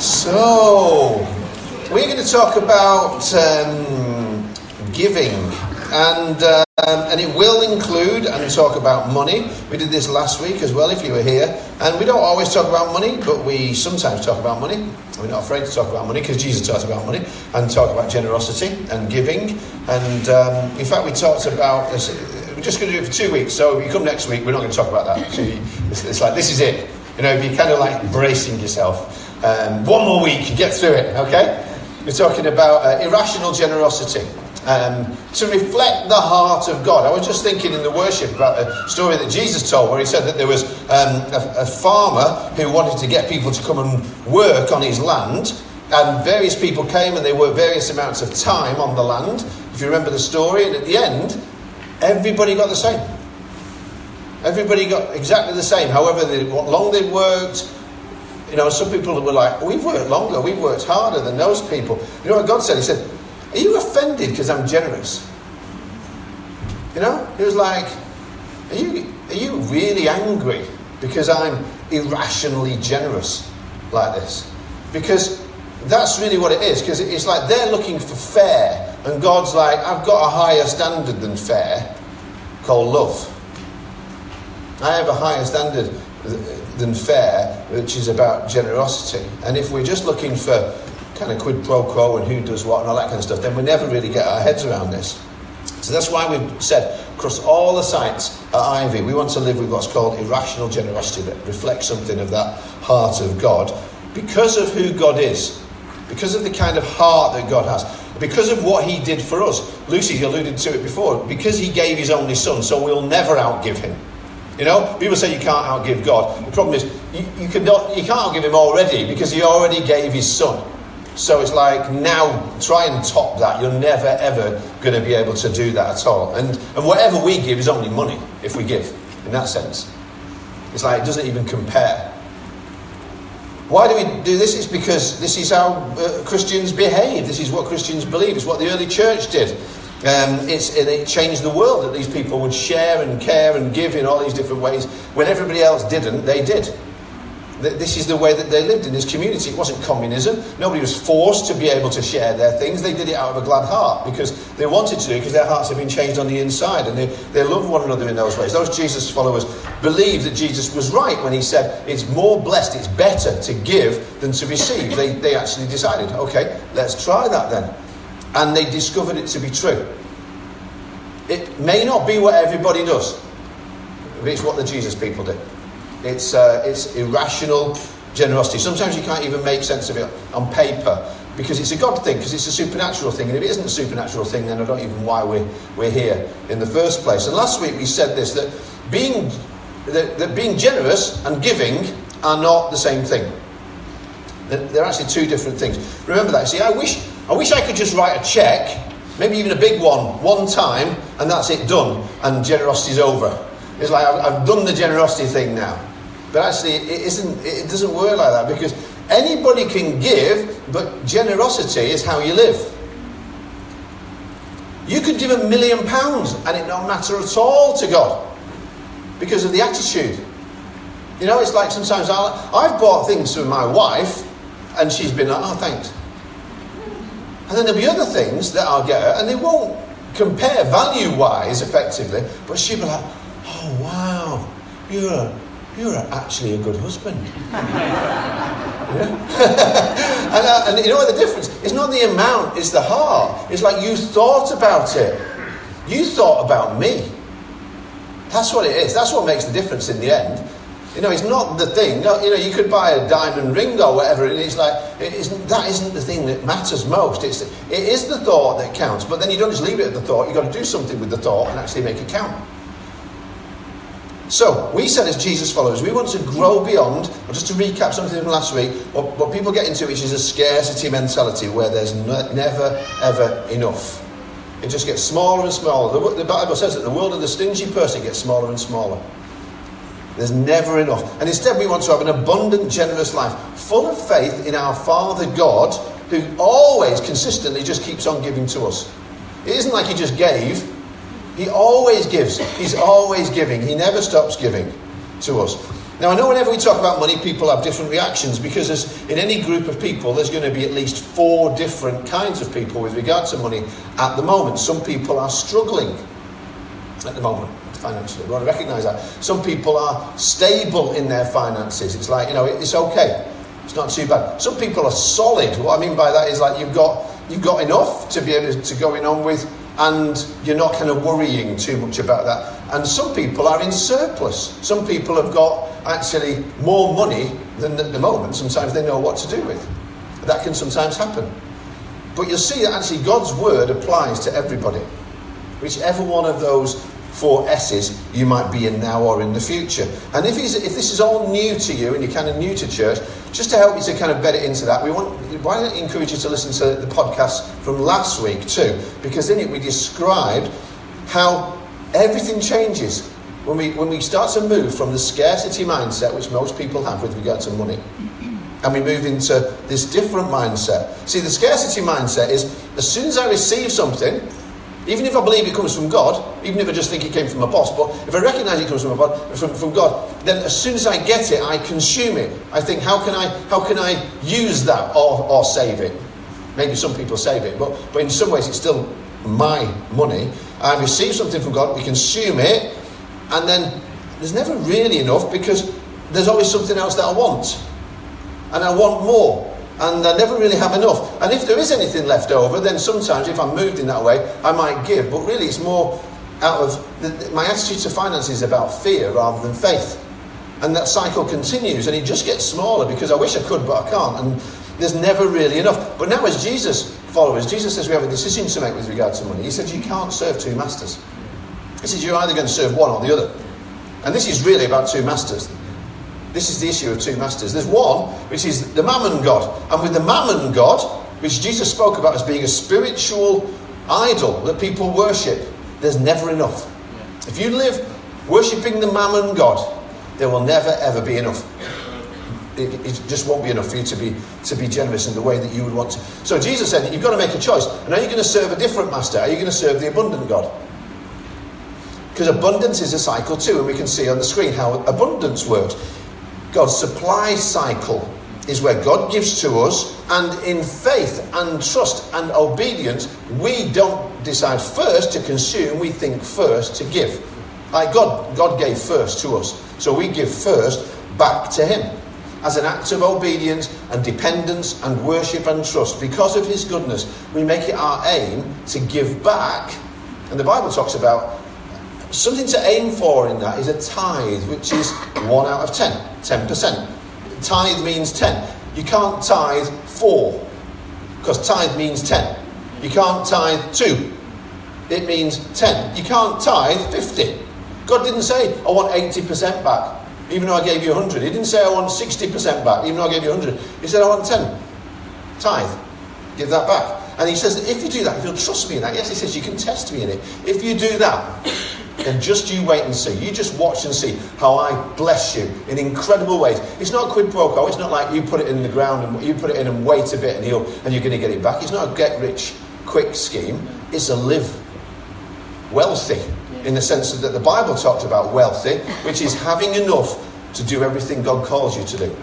So, we're going to talk about giving, and it will include and talk about money. We did this last week as well, if you were here. And we don't always talk about money, but we sometimes talk about money. We're not afraid to talk about money because Jesus talked about money, and talk about generosity and giving. And in fact, we talked about this. We're just going to do it for 2 weeks. So if you come next week, we're not going to talk about that. So it's like, this is it. You know, you're kind of like bracing yourself. One more week, you get through it, okay? We're talking about irrational generosity. To reflect the heart of God. I was just thinking in the worship about a story that Jesus told where he said that there was a farmer who wanted to get people to come and work on his land. And various people came and they worked various amounts of time on the land, if you remember the story. And at the end, everybody got the same. Everybody got exactly the same. However, what long they worked. You know, some people were like, we've worked longer, we've worked harder than those people. You know what God said? He said, are you offended because I'm generous? You know? He was like, are you really angry because I'm irrationally generous like this? Because that's really what it is. Because it's like they're looking for fair. And God's like, I've got a higher standard than fair called love. I have a higher standard than fair, which is about generosity. And if we're just looking for kind of quid pro quo and who does what and all that kind of stuff, then we never really get our heads around this. So that's why we've said across all the sites at Ivy, we want to live with what's called irrational generosity that reflects something of that heart of God, because of who God is, because of the kind of heart that God has, because of what he did for us. Lucy alluded to it before, because he gave his only son, so we'll never outgive him. You know, people say you can't outgive God. The problem is you can't outgive him already, because he already gave his son. So it's like, now try and top that. You're never, ever going to be able to do that at all. And whatever we give is only money, if we give, in that sense. It's like it doesn't even compare. Why do we do this? It's because this is how Christians behave. This is what Christians believe. It's what the early church did. It changed the world that these people would share and care and give in all these different ways. When everybody else didn't, they did. This is the way that they lived in this community. It wasn't communism. Nobody was forced to be able to share their things. They did it out of a glad heart because they wanted to, because their hearts had been changed on the inside, and they loved one another in those ways. Those Jesus followers believed that Jesus was right when he said, it's more blessed, it's better to give than to receive. They actually decided, okay, let's try that then. And they discovered it to be true. It may not be what everybody does, but it's what the Jesus people do. It's irrational generosity. Sometimes you can't even make sense of it on paper, because it's a God thing, because it's a supernatural thing. And if it isn't a supernatural thing, then I don't even know why we're here in the first place. And last week we said this, that being generous and giving are not the same thing. They're actually two different things. Remember that. See, I wish I could just write a cheque, maybe even a big one time, and that's it, done, and generosity's over. It's like, I've done the generosity thing now. But actually, it doesn't work like that, because anybody can give, but generosity is how you live. You could give £1 million, and it don't matter at all to God, because of the attitude. You know, it's like sometimes I've bought things for my wife, and she's been like, oh, thanks. And then there'll be other things that I'll get her, and they won't compare value-wise, effectively, but she'll be like, oh, wow, you're actually a good husband. And you know what the difference? It's not the amount, it's the heart. It's like you thought about it. You thought about me. That's what it is. That's what makes the difference in the end. You know, it's not the thing. You know, you could buy a diamond ring or whatever, and it's like, that isn't the thing that matters most. It is the thought that counts. But then you don't just leave it at the thought. You've got to do something with the thought and actually make it count. So, we said as Jesus followers, we want to grow beyond, or just to recap something from last week, what people get into, which is a scarcity mentality, where there's never, ever enough. It just gets smaller and smaller. The Bible says that the world of the stingy person gets smaller and smaller. There's never enough. And instead we want to have an abundant, generous life, full of faith in our Father God, who always, consistently just keeps on giving to us. It isn't like he just gave. He always gives. He's always giving. He never stops giving to us. Now, I know whenever we talk about money, people have different reactions, because in any group of people, there's going to be at least four different kinds of people with regard to money at the moment. Some people are struggling at the moment financially. We want to recognise that. Some people are stable in their finances. It's like, it's okay. It's not too bad. Some people are solid. What I mean by that is, like, you've got enough to be able to go on with, and you're not kind of worrying too much about that. And some people are in surplus. Some people have got actually more money than at the moment. Sometimes they know what to do with. That can sometimes happen. But you'll see that actually God's word applies to everybody. Whichever one of those four S's you might be in now or in the future. And if this is all new to you and you're kind of new to church, just to help you to kind of bed it into that, why don't I encourage you to listen to the podcast from last week too, because in it we described how everything changes when we start to move from the scarcity mindset, which most people have with regard to money, and we move into this different mindset. See, the scarcity mindset is, as soon as I receive something, even if I believe it comes from God, even if I just think it came from a boss, but if I recognise it comes from God, then as soon as I get it, I consume it. I think, how can I use that or save it? Maybe some people save it, but in some ways it's still my money. I receive something from God, we consume it, and then there's never really enough, because there's always something else that I want. And I want more. And I never really have enough. And if there is anything left over, then sometimes, if I'm moved in that way, I might give. But really, it's more out of my attitude to finance is about fear rather than faith. And that cycle continues, and it just gets smaller, because I wish I could, but I can't. And there's never really enough. But now, as Jesus followers, Jesus says we have a decision to make with regard to money. He said you can't serve two masters. He says you're either going to serve one or the other. And this is really about two masters. This is the issue of two masters. There's one, which is the mammon god. And with the mammon god, which Jesus spoke about as being a spiritual idol that people worship, there's never enough. If you live worshipping the mammon god, there will never, ever be enough. It just won't be enough for you to be generous in the way that you would want to. So Jesus said that you've got to make a choice. And are you going to serve a different master? Are you going to serve the abundant God? Because abundance is a cycle too, and we can see on the screen how abundance works. God's supply cycle is where God gives to us, and in faith and trust and obedience, we don't decide first to consume, we think first to give. Like God gave first to us, so we give first back to him as an act of obedience and dependence and worship and trust. Because of his goodness, we make it our aim to give back. And the Bible talks about something to aim for in that is a tithe, which is 1 out of 10, 10%. Tithe means 10. You can't tithe 4, because tithe means 10. You can't tithe 2. It means 10. You can't tithe 50. God didn't say, I want 80% back, even though I gave you 100. He didn't say, I want 60% back, even though I gave you 100. He said, I want 10. Tithe. Give that back. And he says, if you do that, if you'll trust me in that, yes, he says, you can test me in it. If you do that... And just you wait and see. You just watch and see how I bless you in incredible ways. It's not quid pro quo. It's not like you put it in the ground and you put it in and wait a bit and you're going to get it back. It's not a get rich quick scheme. It's a live wealthy, in the sense that the Bible talks about wealthy, which is having enough to do everything God calls you to do.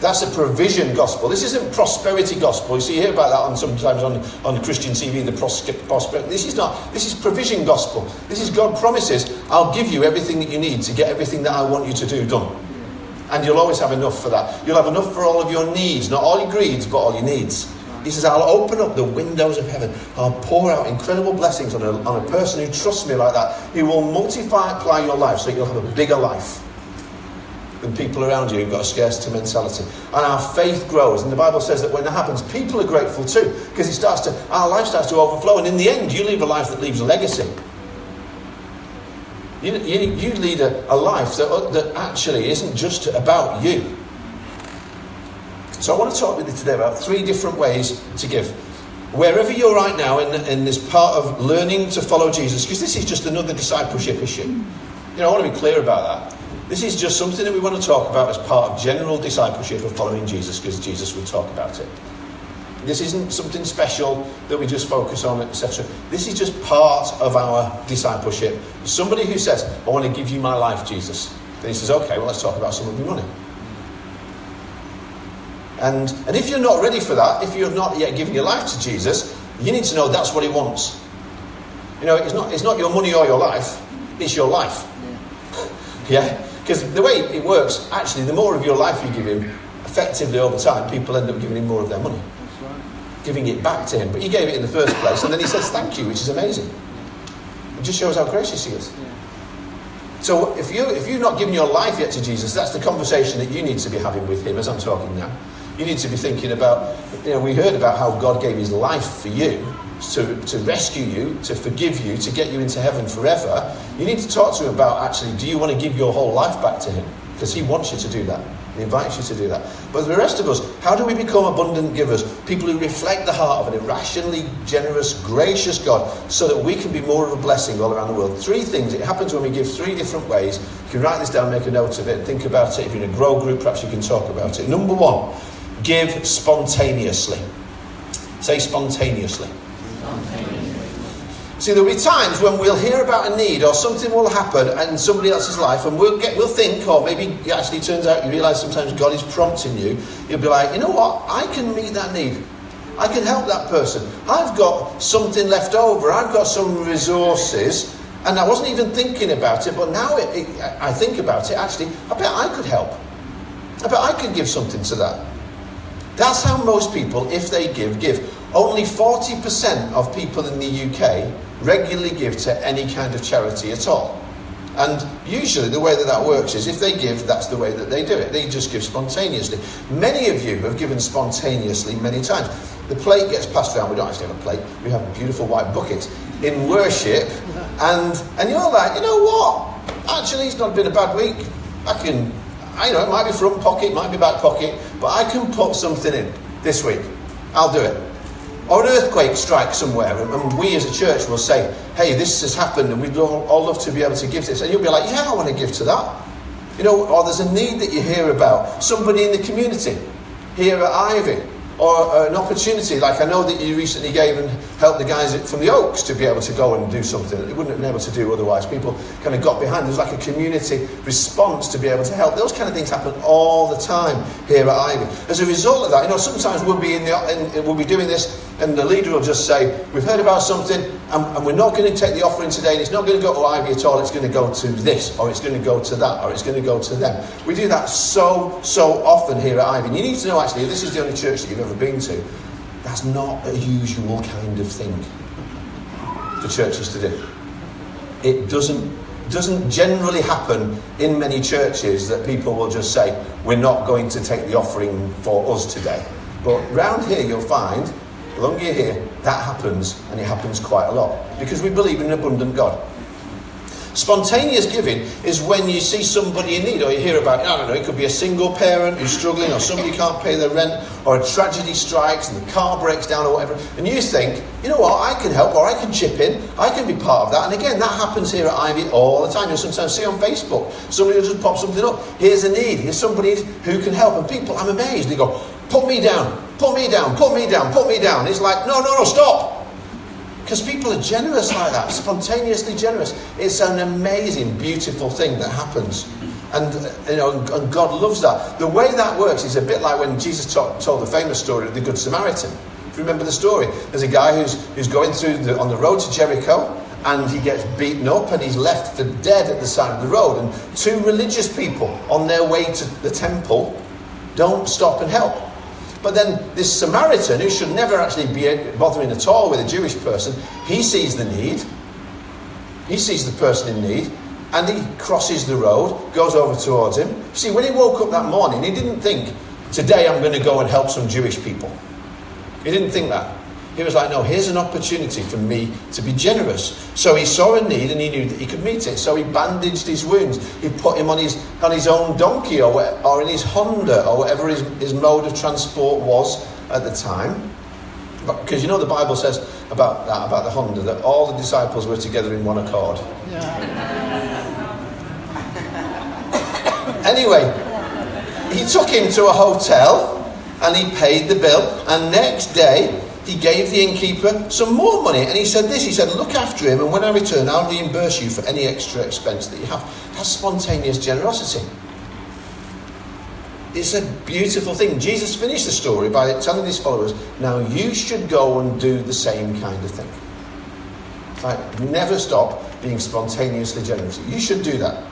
That's a provision gospel. This isn't prosperity gospel. You see, you hear about that sometimes on Christian TV, the prosperity. This is not. This is provision gospel. This is God promises, I'll give you everything that you need to get everything that I want you to do done. And you'll always have enough for that. You'll have enough for all of your needs. Not all your greeds, but all your needs. He says, I'll open up the windows of heaven. I'll pour out incredible blessings on a person who trusts me like that. He will multiply your life so you'll have a bigger life than people around you who've got a scarcity mentality. And our faith grows. And the Bible says that when that happens, people are grateful too, because our life starts to overflow. And in the end, you leave a life that leaves a legacy. You lead a life that actually isn't just about you. So I want to talk with you today about three different ways to give. Wherever you're right now in this part of learning to follow Jesus, because this is just another discipleship issue. You know, I want to be clear about that. This is just something that we want to talk about as part of general discipleship of following Jesus, because Jesus will talk about it. This isn't something special that we just focus on, etc. This is just part of our discipleship. Somebody who says, I want to give you my life, Jesus. Then he says, okay, well, let's talk about some of your money. And if you're not ready for that, if you're not yet given your life to Jesus, you need to know that's what he wants. You know, it's not your money or your life, it's your life. Yeah? Because the way it works, actually, the more of your life you give him, effectively over time, people end up giving him more of their money. That's right. Giving it back to him. But you gave it in the first place, and then he says thank you, which is amazing. It just shows how gracious he is. Yeah. So if you've not given your life yet to Jesus, that's the conversation that you need to be having with him as I'm talking now. You need to be thinking about, you know, we heard about how God gave his life for you, to rescue you, to forgive you, to get you into heaven forever. You need to talk to him about, actually, do you want to give your whole life back to him? Because he wants you to do that. He invites you to do that. But the rest of us, how do we become abundant givers? People who reflect the heart of an irrationally generous, gracious God, so that we can be more of a blessing all around the world. Three things. It happens when we give three different ways. You can write this down, make a note of it, think about it. If you're in a grow group, perhaps you can talk about it. Number one, give spontaneously. Say spontaneously. See, there'll be times when we'll hear about a need or something will happen in somebody else's life, and we'll think, or maybe it actually turns out you realise sometimes God is prompting you. You'll be like, you know what? I can meet that need. I can help that person. I've got something left over. I've got some resources, and I wasn't even thinking about it, but now I think about it. Actually, I bet I could help. I bet I could give something to that. That's how most people, if they give. Only 40% of people in the UK regularly give to any kind of charity at all. And usually the way that works is if they give, that's the way that they do it. They just give spontaneously. Many of you have given spontaneously many times. The plate gets passed around. We don't actually have a plate. We have beautiful white buckets in worship. And you're like, you know what? Actually, it's not been a bad week. I know it might be front pocket, might be back pocket, but I can put something in this week. I'll do it. Or an earthquake strikes somewhere, and we as a church will say, hey, this has happened, and we'd all love to be able to give this. And you'll be like, yeah, I want to give to that. You know, or there's a need that you hear about. Somebody in the community, here at Ivy, or an opportunity. Like I know that you recently gave and helped the guys from the Oaks to be able to go and do something that they wouldn't have been able to do otherwise. People kind of got behind. There's like a community response to be able to help. Those kind of things happen all the time here at Ivy. As a result of that, you know, sometimes we'll be doing this, and the leader will just say, we've heard about something, and we're not going to take the offering today, and it's not going to go to Ivy at all, it's going to go to this, or it's going to go to that, or it's going to go to them. We do that so often here at Ivy. And you need to know, actually, if this is the only church that you've ever been to, that's not a usual kind of thing for churches to do. It doesn't generally happen in many churches that people will just say, we're not going to take the offering for us today. But round here you'll find, the longer you're here, that happens, and it happens quite a lot, because we believe in an abundant God. Spontaneous giving is when you see somebody in need, or you hear about, I don't know, it could be a single parent who's struggling, or somebody can't pay their rent, or a tragedy strikes and the car breaks down or whatever, and you think, you know what, I can help, or I can chip in, I can be part of that. And again, that happens here at Ivy all the time. You'll sometimes see on Facebook, somebody will just pop something up, here's a need, here's somebody who can help, and people, I'm amazed, they go, put me down, put me down, put me down, put me down. It's like, no, stop. Because people are generous like that, spontaneously generous. It's an amazing, beautiful thing that happens. And you know, and God loves that. The way that works is a bit like when Jesus told the famous story of the Good Samaritan. If you remember the story, there's a guy who's going through on the road to Jericho, and he gets beaten up, and he's left for dead at the side of the road. And two religious people on their way to the temple don't stop and help. But then this Samaritan, who should never actually be bothering at all with a Jewish person, he sees the need. He sees the person in need, and he crosses the road, goes over towards him. See, when he woke up that morning, he didn't think, today I'm going to go and help some Jewish people. He didn't think that. He was like, no, here's an opportunity for me to be generous. So he saw a need and he knew that he could meet it. So he bandaged his wounds. He put him on his own donkey or in his Honda or whatever his mode of transport was at the time. Because you know the Bible says about the Honda, that all the disciples were together in one accord. Yeah. Anyway, he took him to a hotel and he paid the bill. And next day, he gave the innkeeper some more money. And he said this, he said, look after him, and when I return, I'll reimburse you for any extra expense that you have. That's spontaneous generosity. It's a beautiful thing. Jesus finished the story by telling his followers, now you should go and do the same kind of thing. It's like, never stop being spontaneously generous. You should do that.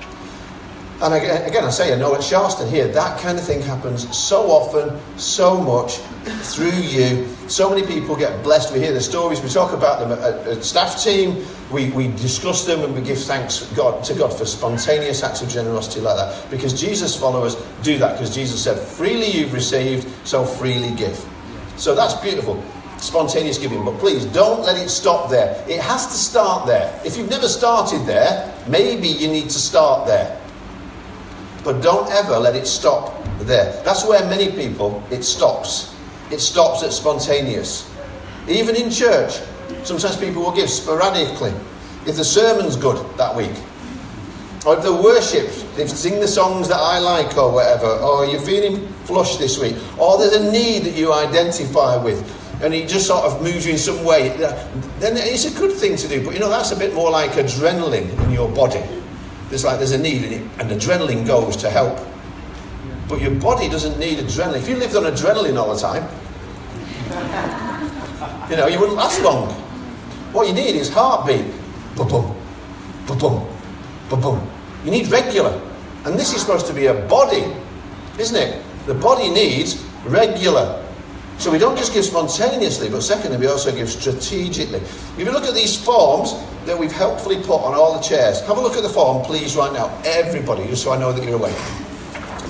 And again, I say, I know at Sharston here, that kind of thing happens so often, so much, through you. So many people get blessed. We hear the stories, we talk about them at staff team, we discuss them, and we give thanks to God for spontaneous acts of generosity like that. Because Jesus' followers do that, because Jesus said, freely you've received, so freely give. So that's beautiful, spontaneous giving. But please, don't let it stop there. It has to start there. If you've never started there, maybe you need to start there. But don't ever let it stop there. That's where many people, it stops. It stops at spontaneous. Even in church, sometimes people will give sporadically. If the sermon's good that week, or if the worship, if you sing the songs that I like or whatever, or you're feeling flush this week, or there's a need that you identify with, and it just sort of moves you in some way, then it's a good thing to do. But you know, that's a bit more like adrenaline in your body. It's like there's a need in it, and adrenaline goes to help. But your body doesn't need adrenaline. If you lived on adrenaline all the time, you know, you wouldn't last long. What you need is heartbeat. Ba-boom, ba-boom, ba-boom. You need regular. And this is supposed to be a body, isn't it? The body needs regular. So we don't just give spontaneously, but secondly, we also give strategically. If you look at these forms that we've helpfully put on all the chairs, have a look at the form, please, right now. Everybody, just so I know that you're awake.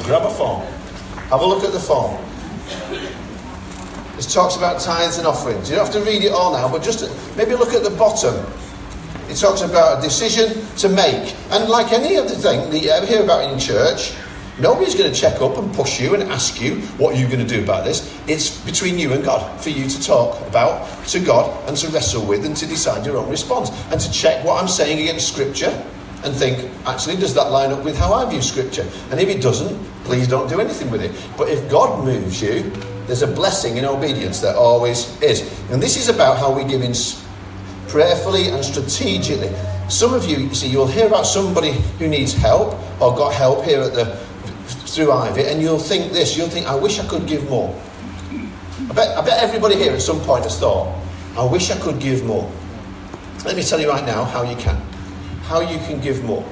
Grab a form. Have a look at the form. It talks about tithes and offerings. You don't have to read it all now, but just maybe look at the bottom. It talks about a decision to make. And like any other thing that you ever hear about in church, nobody's going to check up and push you and ask you what you're going to do about this. It's between you and God for you to talk about to God and to wrestle with and to decide your own response and to check what I'm saying against Scripture and think, actually, does that line up with how I view Scripture? And if it doesn't, please don't do anything with it. But if God moves you, there's a blessing in obedience. There always is. And this is about how we give in prayerfully and strategically. Some of you, you'll hear about somebody who needs help or got help here at the through Ivy, and you'll think, I wish I could give more. I bet everybody here at some point has thought, I wish I could give more. Let me tell you right now how you can give more.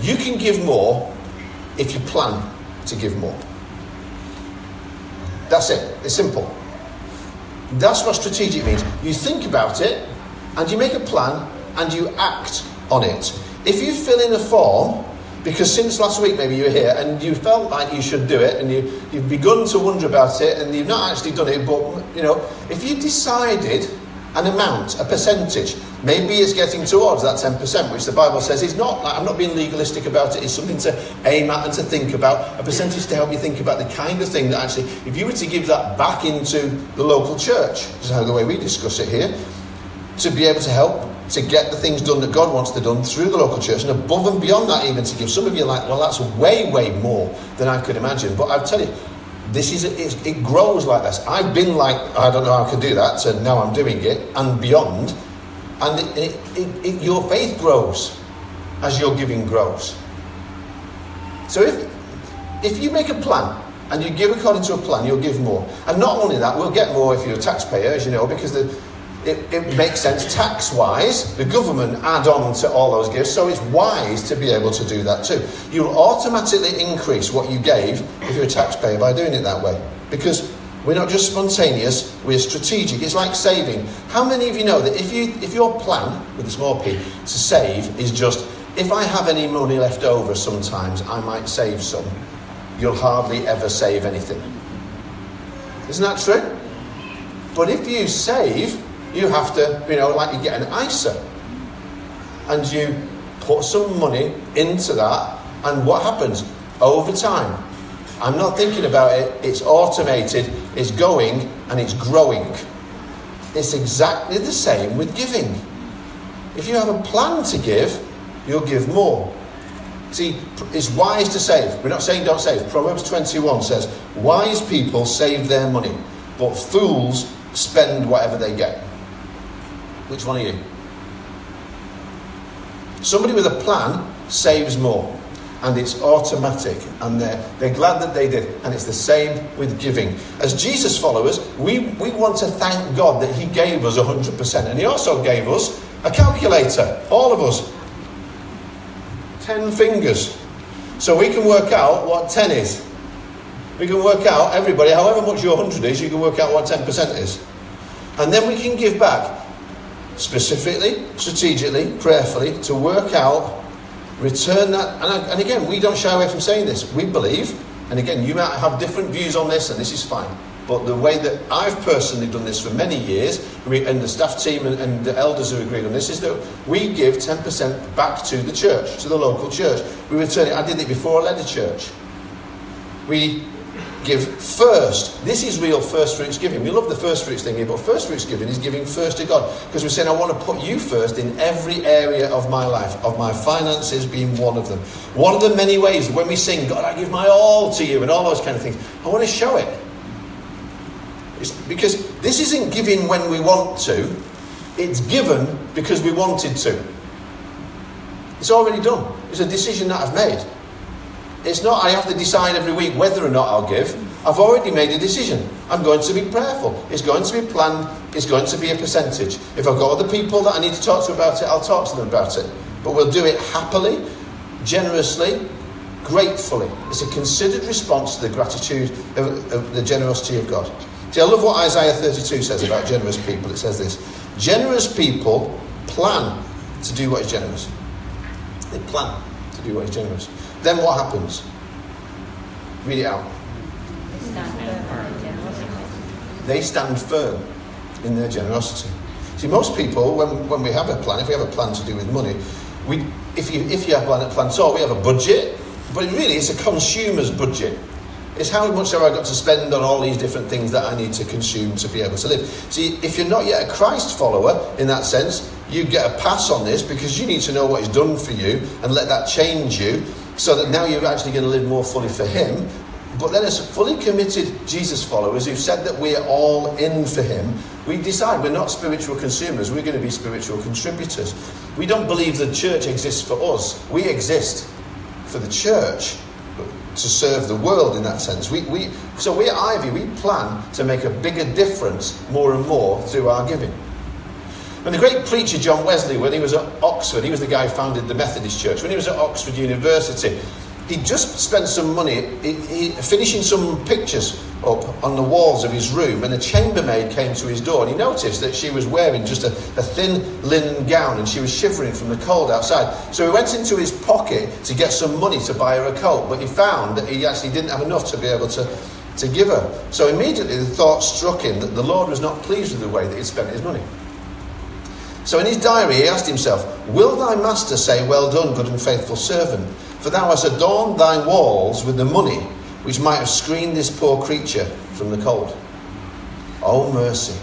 You can give more if you plan to give more. That's it. It's simple. That's what strategic means. You think about it and you make a plan and you act on it. If you fill in a form, because since last week maybe you were here and you felt like you should do it and you've begun to wonder about it and you've not actually done it, but you know, if you decided an amount, a percentage, maybe it's getting towards that 10%, which the Bible says is not, like, I'm not being legalistic about it, it's something to aim at and to think about, a percentage to help you think about the kind of thing that actually, if you were to give that back into the local church, is how the way we discuss it here, to be able to help to get the things done that God wants to done through the local church, and above and beyond that even to give. Some of you are like, well, that's way, way more than I could imagine. But I'll tell you, it grows like this. I've been like, I don't know how I could do that, so now I'm doing it, and beyond. And your faith grows as your giving grows. So if you make a plan, and you give according to a plan, you'll give more. And not only that, we'll get more if you're a taxpayer, as you know, because It makes sense tax-wise. The government add on to all those gifts, so it's wise to be able to do that too. You'll automatically increase what you gave if you're a taxpayer by doing it that way. Because we're not just spontaneous, we're strategic. It's like saving. How many of you know that if your plan, with a small p, to save is just, if I have any money left over sometimes, I might save some. You'll hardly ever save anything. Isn't that true? But if you save, you have to, like you get an ISA. And you put some money into that, and what happens? Over time, I'm not thinking about it, it's automated, it's going, and it's growing. It's exactly the same with giving. If you have a plan to give, you'll give more. See, it's wise to save. We're not saying don't save. Proverbs 21 says, wise people save their money, but fools spend whatever they get. Which one are you? Somebody with a plan saves more, and it's automatic, and they're glad that they did. And it's the same with giving. As Jesus followers, we want to thank God that he gave us 100%, and he also gave us a calculator, all of us. 10 fingers. So we can work out what 10 is. We can work out, everybody, however much your 100 is, you can work out what 10% is. And then we can give back specifically, strategically, prayerfully, to work out, return that. And again, we don't shy away from saying this. We believe, and again, you might have different views on this, and this is fine. But the way that I've personally done this for many years, and the staff team and the elders who agreed on this, is that we give 10% back to the church, to the local church. We return it. I did it before I led a church. We give first. This is real first fruits giving. We love the first fruits thing here, but first fruits giving is giving first to God. Because we're saying, I want to put you first in every area of my life, of my finances being one of them. One of the many ways, when we sing, God, I give my all to you, and all those kind of things, I want to show it. It's because this isn't giving when we want to. It's given because we wanted to. It's already done. It's a decision that I've made. It's not I have to decide every week whether or not I'll give. I've already made a decision. I'm going to be prayerful. It's going to be planned. It's going to be a percentage. If I've got other people that I need to talk to about it, I'll talk to them about it. But we'll do it happily, generously, gratefully. It's a considered response to the gratitude of the generosity of God. See, I love what Isaiah 32 says about generous people. It says this: generous people plan to do what is generous. They plan to do what is generous. Then what happens? Read it out. They stand firm in their generosity. See, most people, when we have a plan, if we have a plan to do with money, if you have a plan at all, we have a budget, but really it's a consumer's budget. It's how much have I got to spend on all these different things that I need to consume to be able to live. See, if you're not yet a Christ follower, in that sense, you get a pass on this because you need to know what he's done for you and let that change you so that now you're actually going to live more fully for him. But then as fully committed Jesus followers who've said that we're all in for him, we decide we're not spiritual consumers, we're going to be spiritual contributors. We don't believe the church exists for us. We exist for the church, to serve the world in that sense. So we at Ivy, we plan to make a bigger difference more and more through our giving. And the great preacher John Wesley, when he was at Oxford, he was the guy who founded the Methodist Church. When he was at Oxford University, he just spent some money finishing some pictures up on the walls of his room, and a chambermaid came to his door, and he noticed that she was wearing just a thin linen gown, and she was shivering from the cold outside. So he went into his pocket to get some money to buy her a coat, but he found that he actually didn't have enough to be able to give her. So immediately the thought struck him that the Lord was not pleased with the way that he'd spent his money. So in his diary he asked himself, will thy master say, well done, good and faithful servant? For thou hast adorned thy walls with the money which might have screened this poor creature from the cold. Oh, mercy.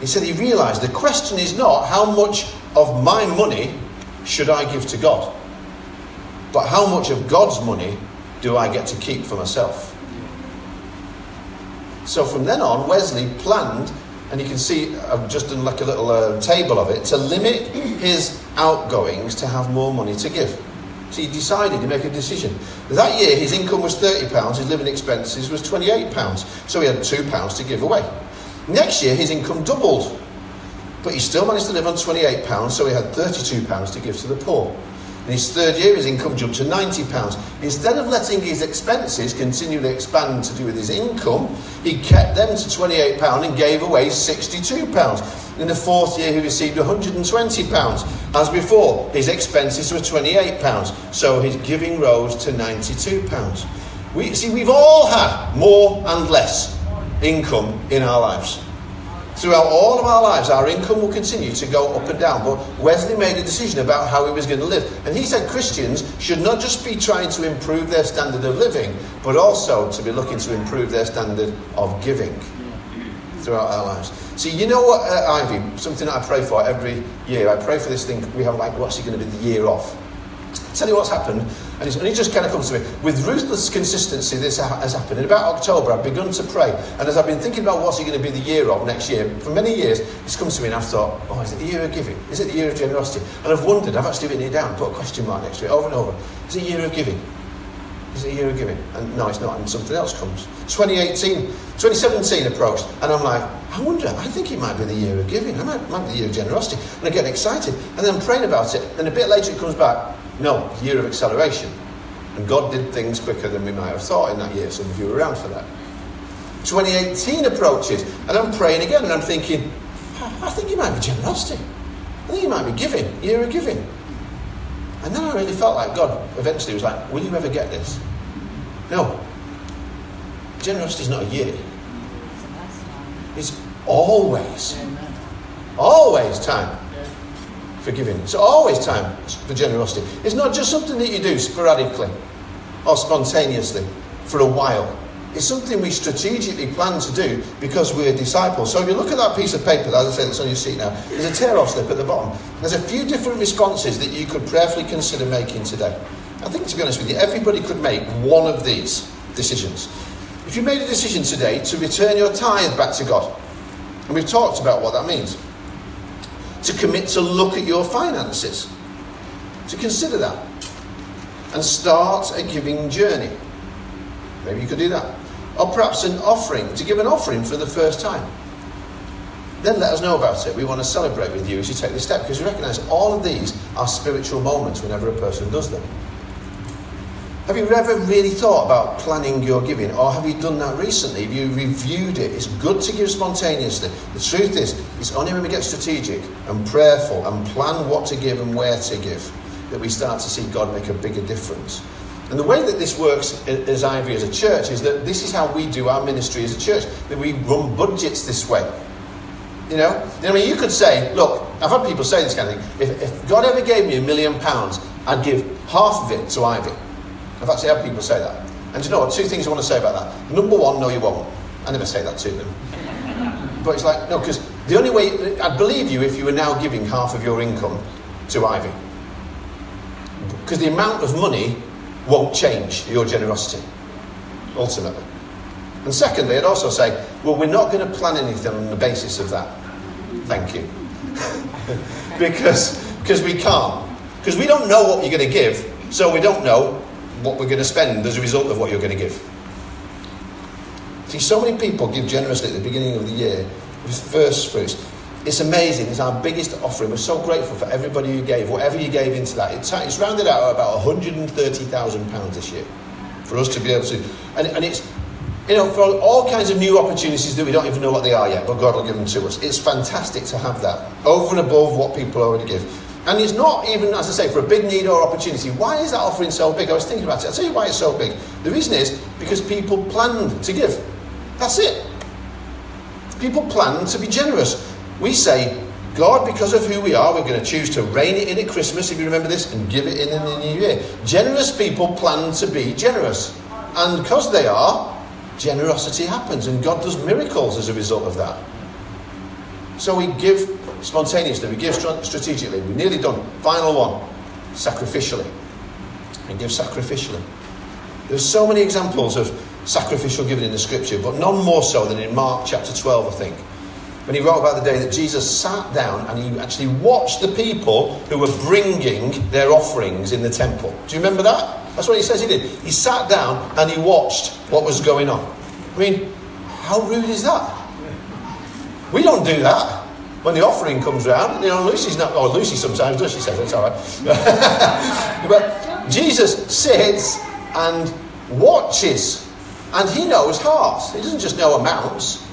He said he realised the question is not how much of my money should I give to God, but how much of God's money do I get to keep for myself? So from then on, Wesley planned, and you can see I've just done like a little table of it, to limit his outgoings to have more money to give. So he decided to make a decision. That year, his income was £30, his living expenses was £28, so he had £2 to give away. Next year, his income doubled, but he still managed to live on £28, so he had £32 to give to the poor. In his third year, his income jumped to £90. Instead of letting his expenses continually expand to do with his income, he kept them to £28 and gave away £62. In the fourth year, he received £120. As before, his expenses were £28, so his giving rose to £92. We've all had more and less income in our lives. Throughout all of our lives, our income will continue to go up and down. But Wesley made a decision about how he was going to live. And he said Christians should not just be trying to improve their standard of living, but also to be looking to improve their standard of giving throughout our lives. See, you know what, Ivy, something that I pray for every year. I pray for this thing we have, like, what's it going to be the year off? Tell you what's happened, and it just kind of comes to me with ruthless consistency. This has happened in about October. I've begun to pray, and as I've been thinking about what's it going to be the year of next year, for many years it's come to me, and I've thought, oh, is it the year of giving? Is it the year of generosity? And I've wondered. I've actually written it down, put a question mark next to it, over and over. Is it the year of giving? Is it a year of giving? And no, it's not. And something else comes. 2017 approached, and I'm like, I wonder, I think it might be the year of giving. I might be the year of generosity. And I get excited, and then I'm praying about it, and a bit later it comes back, no, year of acceleration. And God did things quicker than we might have thought in that year. Some of you were around for that. 2018 approaches, and I'm praying again, and I'm thinking, I think it might be generosity. I think it might be giving, year of giving. And then I really felt like God eventually was like, will you ever get this? No. Generosity is not a year. It's always time for giving. It's always time for generosity. It's not just something that you do sporadically or spontaneously for a while. It's something we strategically plan to do because we're disciples. So if you look at that piece of paper, as I say, that's on your seat now, there's a tear-off slip at the bottom. There's a few different responses that you could prayerfully consider making today. I think, to be honest with you, everybody could make one of these decisions. If you made a decision today to return your tithe back to God, and we've talked about what that means, to commit to look at your finances, to consider that, and start a giving journey. Maybe you could do that. Or perhaps an offering, to give an offering for the first time. Then let us know about it. We want to celebrate with you as you take this step, because we recognise all of these are spiritual moments whenever a person does them. Have you ever really thought about planning your giving, or have you done that recently? Have you reviewed it? It's good to give spontaneously. The truth is, it's only when we get strategic and prayerful and plan what to give and where to give that we start to see God make a bigger difference. And the way that this works as Ivy as a church is that this is how we do our ministry as a church, that we run budgets this way. You know? I mean, you could say, look, I've had people say this kind of thing, if God ever gave me £1 million, I'd give half of it to Ivy. I've actually had people say that. And do you know what? Two things I want to say about that. Number one, no, you won't. I never say that to them. But it's like, no, because the only way, I'd believe you if you were now giving half of your income to Ivy. Because the amount of money won't change your generosity, ultimately. And secondly, I'd also say, well, we're not going to plan anything on the basis of that. Thank you. because we can't. Because we don't know what you're going to give, so we don't know what we're going to spend as a result of what you're going to give. See, so many people give generously at the beginning of the year with first fruits. It's amazing. It's our biggest offering. We're so grateful for everybody who gave, whatever you gave into that. It's rounded out at about £130,000 this year for us to be able to. And it's, you know, for all kinds of new opportunities that we don't even know what they are yet, but God will give them to us. It's fantastic to have that over and above what people already give. And it's not even, as I say, for a big need or opportunity. Why is that offering so big? I was thinking about it. I'll tell you why it's so big. The reason is because people planned to give. That's it. People planned to be generous. We say, God, because of who we are, we're going to choose to rein it in at Christmas, if you remember this, and give it in the new year. Generous people plan to be generous. And because they are, generosity happens, and God does miracles as a result of that. So we give spontaneously, we give strategically. We're nearly done. Final one, sacrificially. We give sacrificially. There's so many examples of sacrificial giving in the Scripture, but none more so than in Mark chapter 12, I think. When he wrote about the day that Jesus sat down and he actually watched the people who were bringing their offerings in the temple. Do you remember that? That's what he says he did. He sat down and he watched what was going on. I mean, how rude is that? We don't do that. When the offering comes round, you know, Lucy's not... Oh, Lucy sometimes does, she says. It's all right. But Jesus sits and watches. And he knows hearts. He doesn't just know amounts.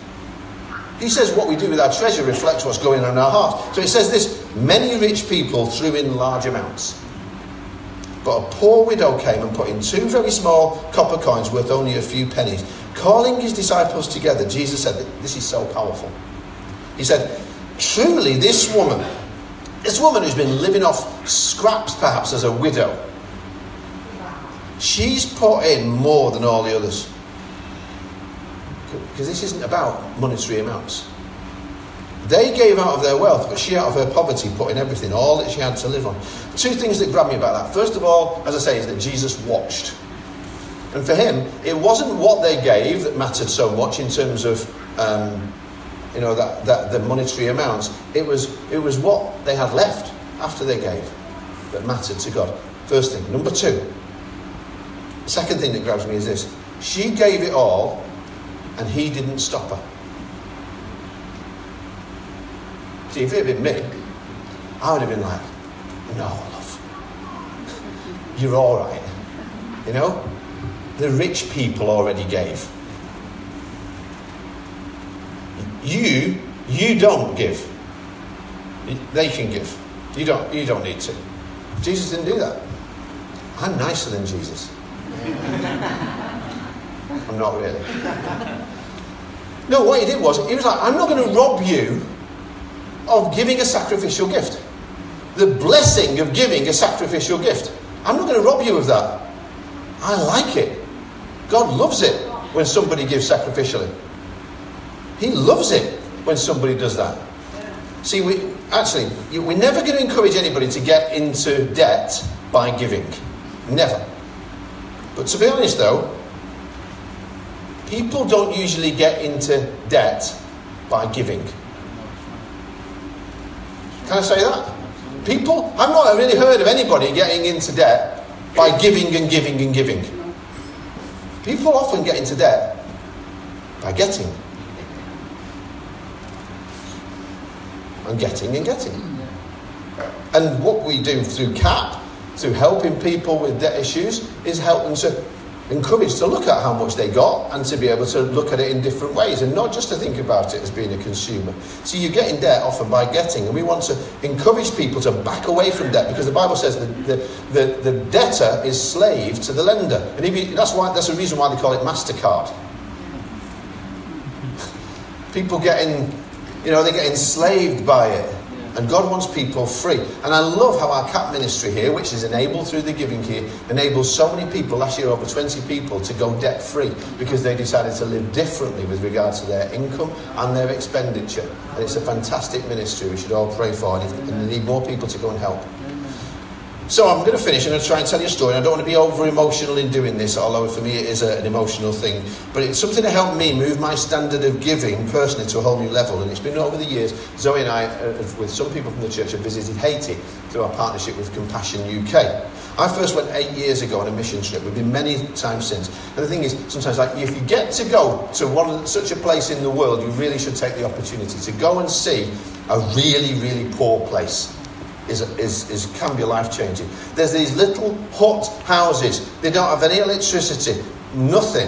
He says what we do with our treasure reflects what's going on in our hearts. So it says this, many rich people threw in large amounts. But a poor widow came and put in 2 very small copper coins worth only a few pennies. Calling his disciples together, Jesus said, this is so powerful. He said, truly this woman who's been living off scraps perhaps as a widow, she's put in more than all the others. Because this isn't about monetary amounts. They gave out of their wealth, but she out of her poverty put in everything, all that she had to live on. Two things that grabbed me about that. First of all, as I say, is that Jesus watched. And for him, it wasn't what they gave that mattered so much in terms of the monetary amounts. It was what they had left after they gave that mattered to God. First thing. Number two. The second thing that grabs me is this. She gave it all and he didn't stop her. See, if it had been me, I would have been like, no, love, you're all right. You know, the rich people already gave. You don't give. They can give. You don't need to. Jesus didn't do that. I'm nicer than Jesus. I'm not really. No, what he did was, he was like, I'm not going to rob you of giving a sacrificial gift. The blessing of giving a sacrificial gift. I'm not going to rob you of that. I like it. God loves it when somebody gives sacrificially. He loves it when somebody does that. See, we're never going to encourage anybody to get into debt by giving. Never. But to be honest though, people don't usually get into debt by giving. Can I say that? People, I've not really heard of anybody getting into debt by giving and giving and giving. People often get into debt by getting. And getting and getting. And what we do through CAP, through helping people with debt issues, is help them to encourage to look at how much they got and to be able to look at it in different ways and not just to think about it as being a consumer. So you get in debt often by getting, and we want to encourage people to back away from debt because the Bible says the debtor is slave to the lender, and that's the reason why they call it MasterCard. People getting, they get enslaved by it, and God wants people free. And I love how our CAP ministry here, which is enabled through the giving here, enables so many people, last year over 20 people, to go debt free because they decided to live differently with regards to their income and their expenditure. And it's a fantastic ministry we should all pray for, and we need more people to go and help. So I'm going to finish. I'm going to try and tell you a story. I don't want to be over emotional in doing this, although for me it is an emotional thing. But it's something that helped me move my standard of giving personally to a whole new level. And it's been over the years, Zoe and I, with some people from the church, have visited Haiti through our partnership with Compassion UK. I first went 8 years ago on a mission trip. We've been many times since. And the thing is, sometimes if you get to go to such a place in the world, you really should take the opportunity to go and see a really, really poor place. Can be life-changing. There's these little hut houses. They don't have any electricity, nothing.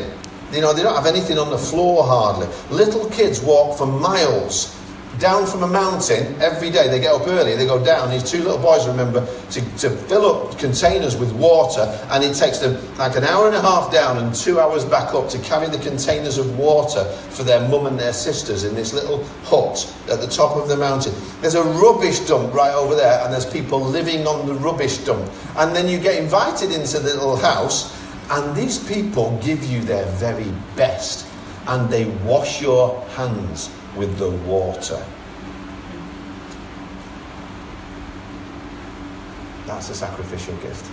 They don't have anything on the floor hardly. Little kids walk for miles down from a mountain every day. They get up early, they go down. These two little boys, remember, to fill up containers with water, and it takes them like an hour and a half down and 2 hours back up to carry the containers of water for their mum and their sisters in this little hut at the top of the mountain. There's a rubbish dump right over there, and there's people living on the rubbish dump. And then you get invited into the little house, and these people give you their very best, and they wash your hands with the water. That's a sacrificial gift.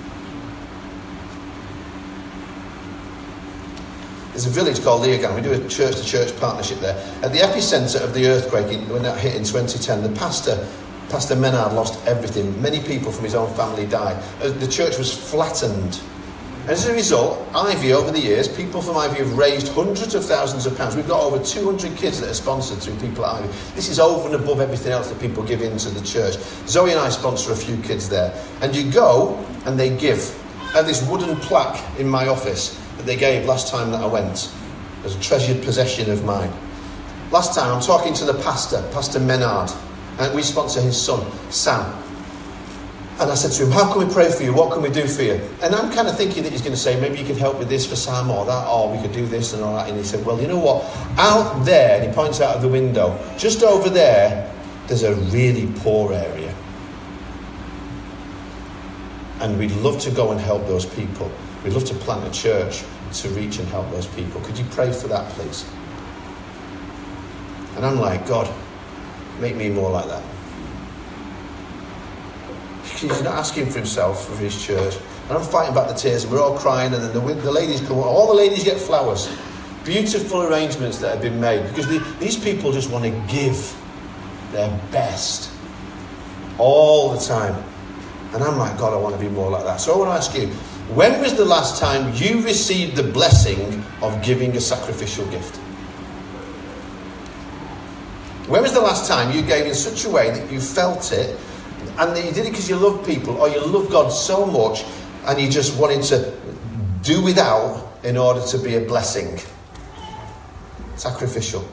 There's a village called Leogane. We do a church-to-church partnership there. At the epicentre of the earthquake when that hit in 2010, the Pastor Menard lost everything. Many people from his own family died. The church was flattened. As a result, Ivy, over the years, people from Ivy have raised hundreds of thousands of pounds. We've got over 200 kids that are sponsored through people at Ivy. This is over and above everything else that people give into the church. Zoe and I sponsor a few kids there. And you go and they give. I have this wooden plaque in my office that they gave last time that I went. It was a treasured possession of mine. Last time I'm talking to the pastor, Pastor Menard, and we sponsor his son, Sam. And I said to him, how can we pray for you? What can we do for you? And I'm kind of thinking that he's going to say, maybe you could help with this for Sam or that, or we could do this and all that. And he said, well, you know what? Out there, and he points out of the window, just over there, there's a really poor area. And we'd love to go and help those people. We'd love to plant a church to reach and help those people. Could you pray for that, please? And I'm like, God, make me more like that. He's not asking for himself, for his church. And I'm fighting back the tears, and we're all crying, and then the ladies come, all the ladies get flowers. Beautiful arrangements that have been made, because these people just want to give their best all the time. And I'm like, God, I want to be more like that. So I want to ask you, when was the last time you received the blessing of giving a sacrificial gift? When was the last time you gave in such a way that you felt it, and that you did it because you love people, or you love God so much, and you just wanted to do without in order to be a blessing? Sacrificial.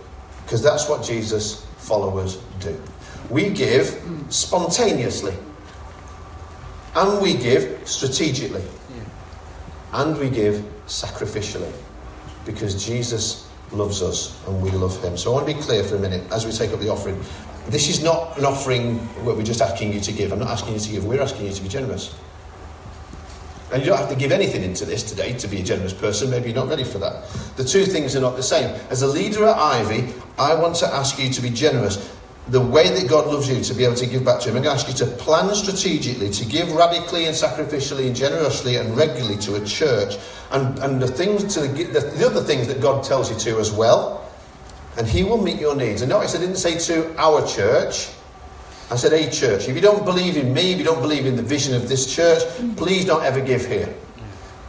Because that's what Jesus' followers do. We give spontaneously. And we give strategically. Yeah. And we give sacrificially. Because Jesus loves us and we love him. So I want to be clear for a minute as we take up the offering. This is not an offering where we're just asking you to give. I'm not asking you to give. We're asking you to be generous. And you don't have to give anything into this today to be a generous person. Maybe you're not ready for that. The two things are not the same. As a leader at Ivy, I want to ask you to be generous. The way that God loves you, to be able to give back to him. I'm going to ask you to plan strategically, to give radically and sacrificially and generously and regularly to a church. And the things the other things that God tells you to as well. And he will meet your needs. And notice I didn't say to our church. I said a church. If you don't believe in me, if you don't believe in the vision of this church, please don't ever give here.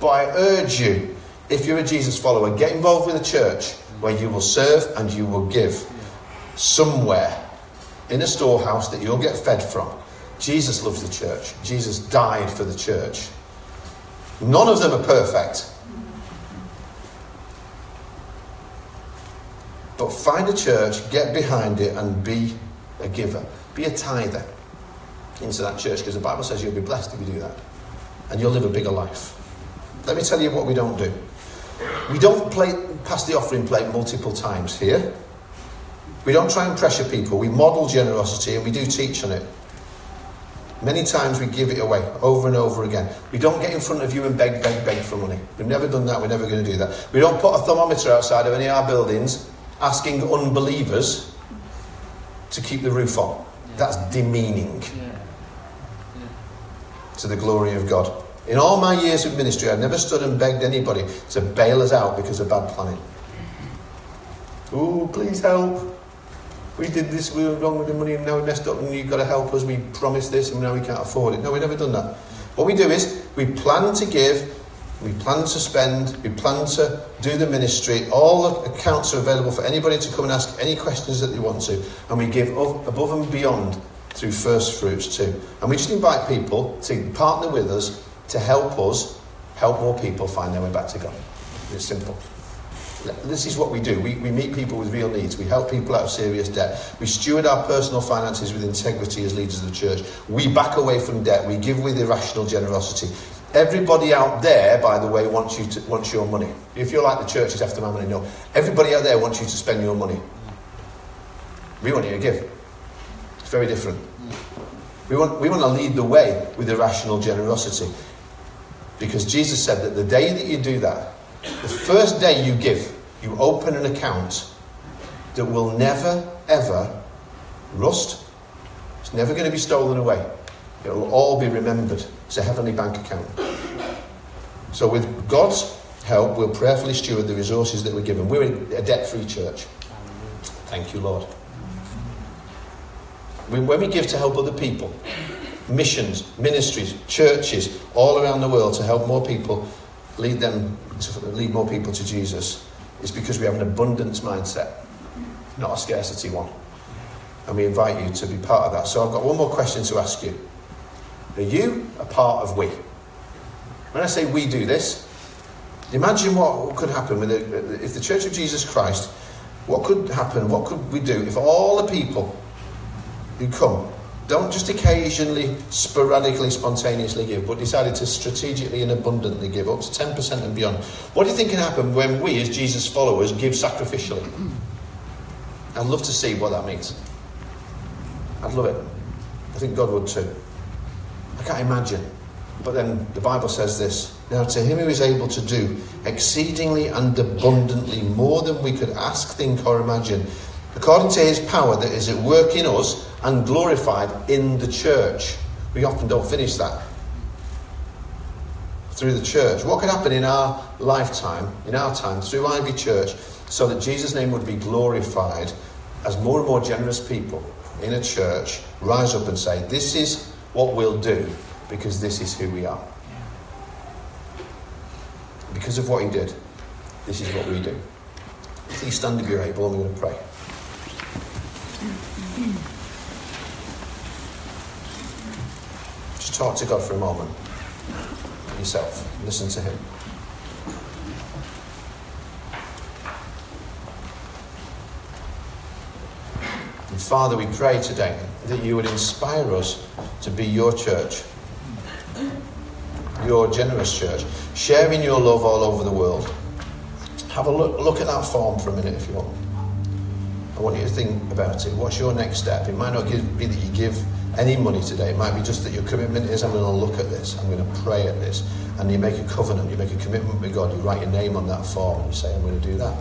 But I urge you, if you're a Jesus follower, get involved with a church where you will serve and you will give. Somewhere in a storehouse that you'll get fed from. Jesus loves the church. Jesus died for the church. None of them are perfect. But find a church, get behind it, and be a giver. Be a tither into that church, because the Bible says you'll be blessed if you do that. And you'll live a bigger life. Let me tell you what we don't do. We don't pass the offering plate multiple times here. We don't try and pressure people. We model generosity, and we do teach on it. Many times we give it away, over and over again. We don't get in front of you and beg for money. We've never done that. We're never going to do that. We don't put a thermometer outside of any of our buildings asking unbelievers to keep the roof on. Yeah. That's demeaning. Yeah. Yeah. To the glory of God. In all my years of ministry, I've never stood and begged anybody to bail us out because of bad planning. Oh, please help. We did this, we were wrong with the money, and now we messed up, and you've got to help us. We promised this, and now we can't afford it. No, we've never done that. What we do is, we plan to give, we plan to spend, we plan to do the ministry. All the accounts are available for anybody to come and ask any questions that they want to. And we give above and beyond through first fruits too. And we just invite people to partner with us to help us help more people find their way back to God. It's simple. This is what we do. We meet people with real needs. We help people out of serious debt. We steward our personal finances with integrity as leaders of the church. We back away from debt. We give with irrational generosity. Everybody out there, by the way, wants your money. If you're like the church is after my money, no. Everybody out there wants you to spend your money. We want you to give. It's very different. We want to lead the way with irrational generosity. Because Jesus said that the day that you do that, the first day you give, you open an account that will never, ever rust. It's never going to be stolen away. It will all be remembered. It's a heavenly bank account. So with God's help, we'll prayerfully steward the resources that we're given. We're a debt-free church. Thank you, Lord. When we give to help other people, missions, ministries, churches, all around the world to help more people, lead more people to Jesus, is because we have an abundance mindset, not a scarcity one. And we invite you to be part of that. So I've got one more question to ask you. Are you a part of we? When I say we do this, imagine what could happen if the Church of Jesus Christ, what could happen, what could we do if all the people who come don't just occasionally, sporadically, spontaneously give, but decided to strategically and abundantly give up to 10% and beyond. What do you think can happen when we, as Jesus followers, give sacrificially? I'd love to see what that means. I'd love it. I think God would too. I can't imagine. But then the Bible says this: now to him who is able to do exceedingly and abundantly more than we could ask, think or imagine, according to his power that is at work in us and glorified in the church. We often don't finish that. Through the church. What could happen in our lifetime, in our time, through Ivy Church, so that Jesus' name would be glorified as more and more generous people in a church rise up and say, this is what we'll do because this is who we are. Because of what he did, this is what we do. Please stand if you're able, and we're going to pray. Just talk to God for a moment. Yourself. Listen to him. And Father, we pray today that you would inspire us to be your church, your generous church, sharing your love all over the world. Have a look at that form for a minute if you want. I want you to think about it. What's your next step? It might not be that you give any money today. It might be just that your commitment is, I'm going to look at this, I'm going to pray at this. And you make a covenant, you make a commitment with God, you write your name on that form and you say, I'm going to do that.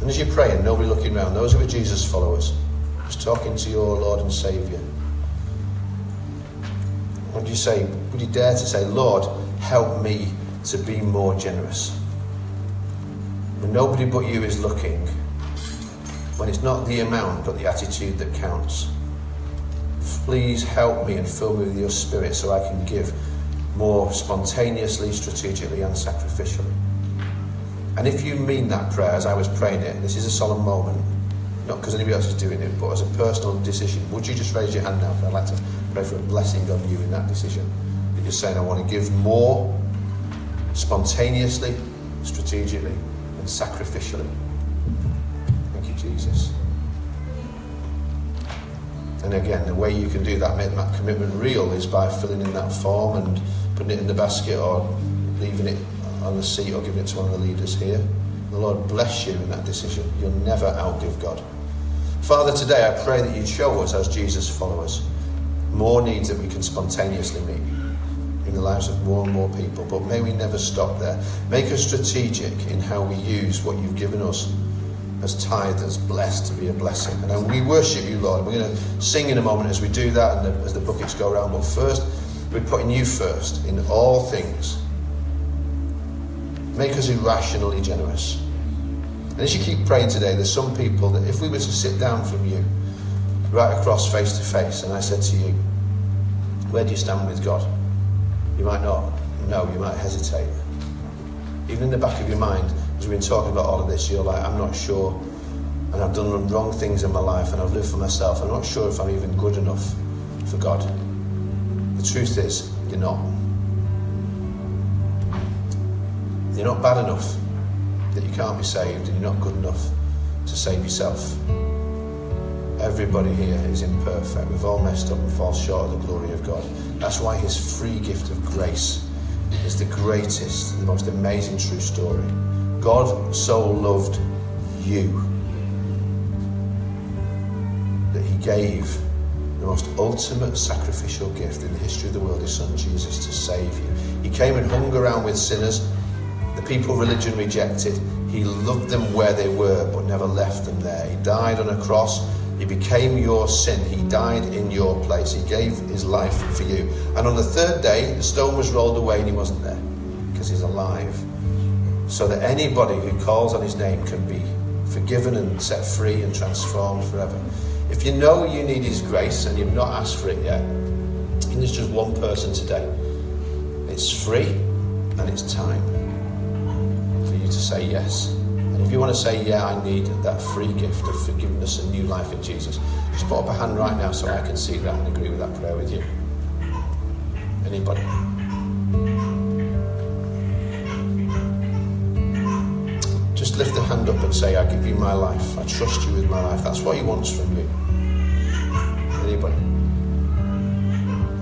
And as you pray, and nobody looking around, those who are Jesus followers, just talking to your Lord and Saviour, what do you say? Would you dare to say, Lord, help me to be more generous? When nobody but you is looking, when it's not the amount but the attitude that counts. Please help me and fill me with your spirit so I can give more spontaneously, strategically and sacrificially. And if you mean that prayer as I was praying it, and this is a solemn moment, not because anybody else is doing it, but as a personal decision, would you just raise your hand now? Because I'd like to pray for a blessing on you in that decision. That you're saying, I want to give more spontaneously, strategically and sacrificially. Jesus. And again, the way you can do that, make that commitment real, is by filling in that form and putting it in the basket or leaving it on the seat or giving it to one of the leaders here. The Lord bless you in that decision. You'll never outgive God. Father, today I pray that you show us as Jesus followers more needs that we can spontaneously meet in the lives of more and more people. But may we never stop there. Make us strategic in how we use what you've given us as tithe, as blessed, to be a blessing. And we worship you, Lord. We're going to sing in a moment as we do that and as the buckets go around. But first, we're putting you first in all things. Make us irrationally generous. And as you keep praying today, there's some people that if we were to sit down from you, right across face to face, and I said to you, where do you stand with God? You might not know, you might hesitate. Even in the back of your mind, as we've been talking about all of this, you're like, I'm not sure, and I've done wrong things in my life, and I've lived for myself. I'm not sure if I'm even good enough for God. The truth is, you're not. You're not bad enough that you can't be saved, and you're not good enough to save yourself. Everybody here is imperfect. We've all messed up and fall short of the glory of God. That's why his free gift of grace is the greatest, the most amazing true story. God so loved you that he gave the most ultimate sacrificial gift in the history of the world, his son Jesus, to save you. He came and hung around with sinners, the people religion rejected. He loved them where they were, but never left them there. He died on a cross. He became your sin. He died in your place. He gave his life for you. And on the third day, the stone was rolled away and he wasn't there because he's alive. So that anybody who calls on his name can be forgiven and set free and transformed forever. If you know you need his grace and you've not asked for it yet, and there's just one person today, it's free and it's time for you to say yes. And if you want to say, yeah, I need that free gift of forgiveness and new life in Jesus, just put up a hand right now so I can see that and agree with that prayer with you. Anybody? Just lift the hand up and say, I give you my life. I trust you with my life. That's what he wants from you. anybody.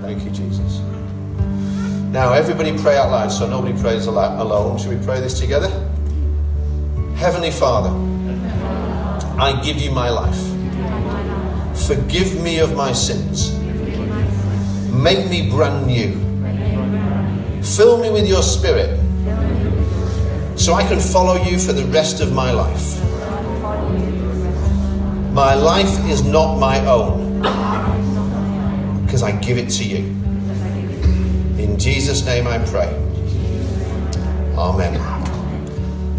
Thank you, Jesus. Now, everybody pray out loud, so nobody prays alone. Should we pray this together? Heavenly Father, I give you my life. Forgive me of my sins. Make me brand new. Fill me with your Spirit so I can follow you for the rest of my life. My life is not my own because I give it to you. In Jesus' name I pray. Amen.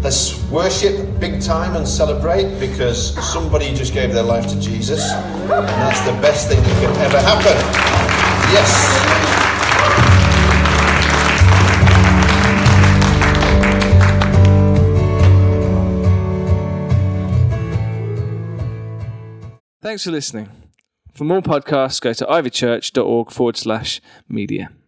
Let's worship big time and celebrate, because somebody just gave their life to Jesus, and that's the best thing that can ever happen. Yes. Thanks for listening. For more podcasts, go to ivychurch.org/media.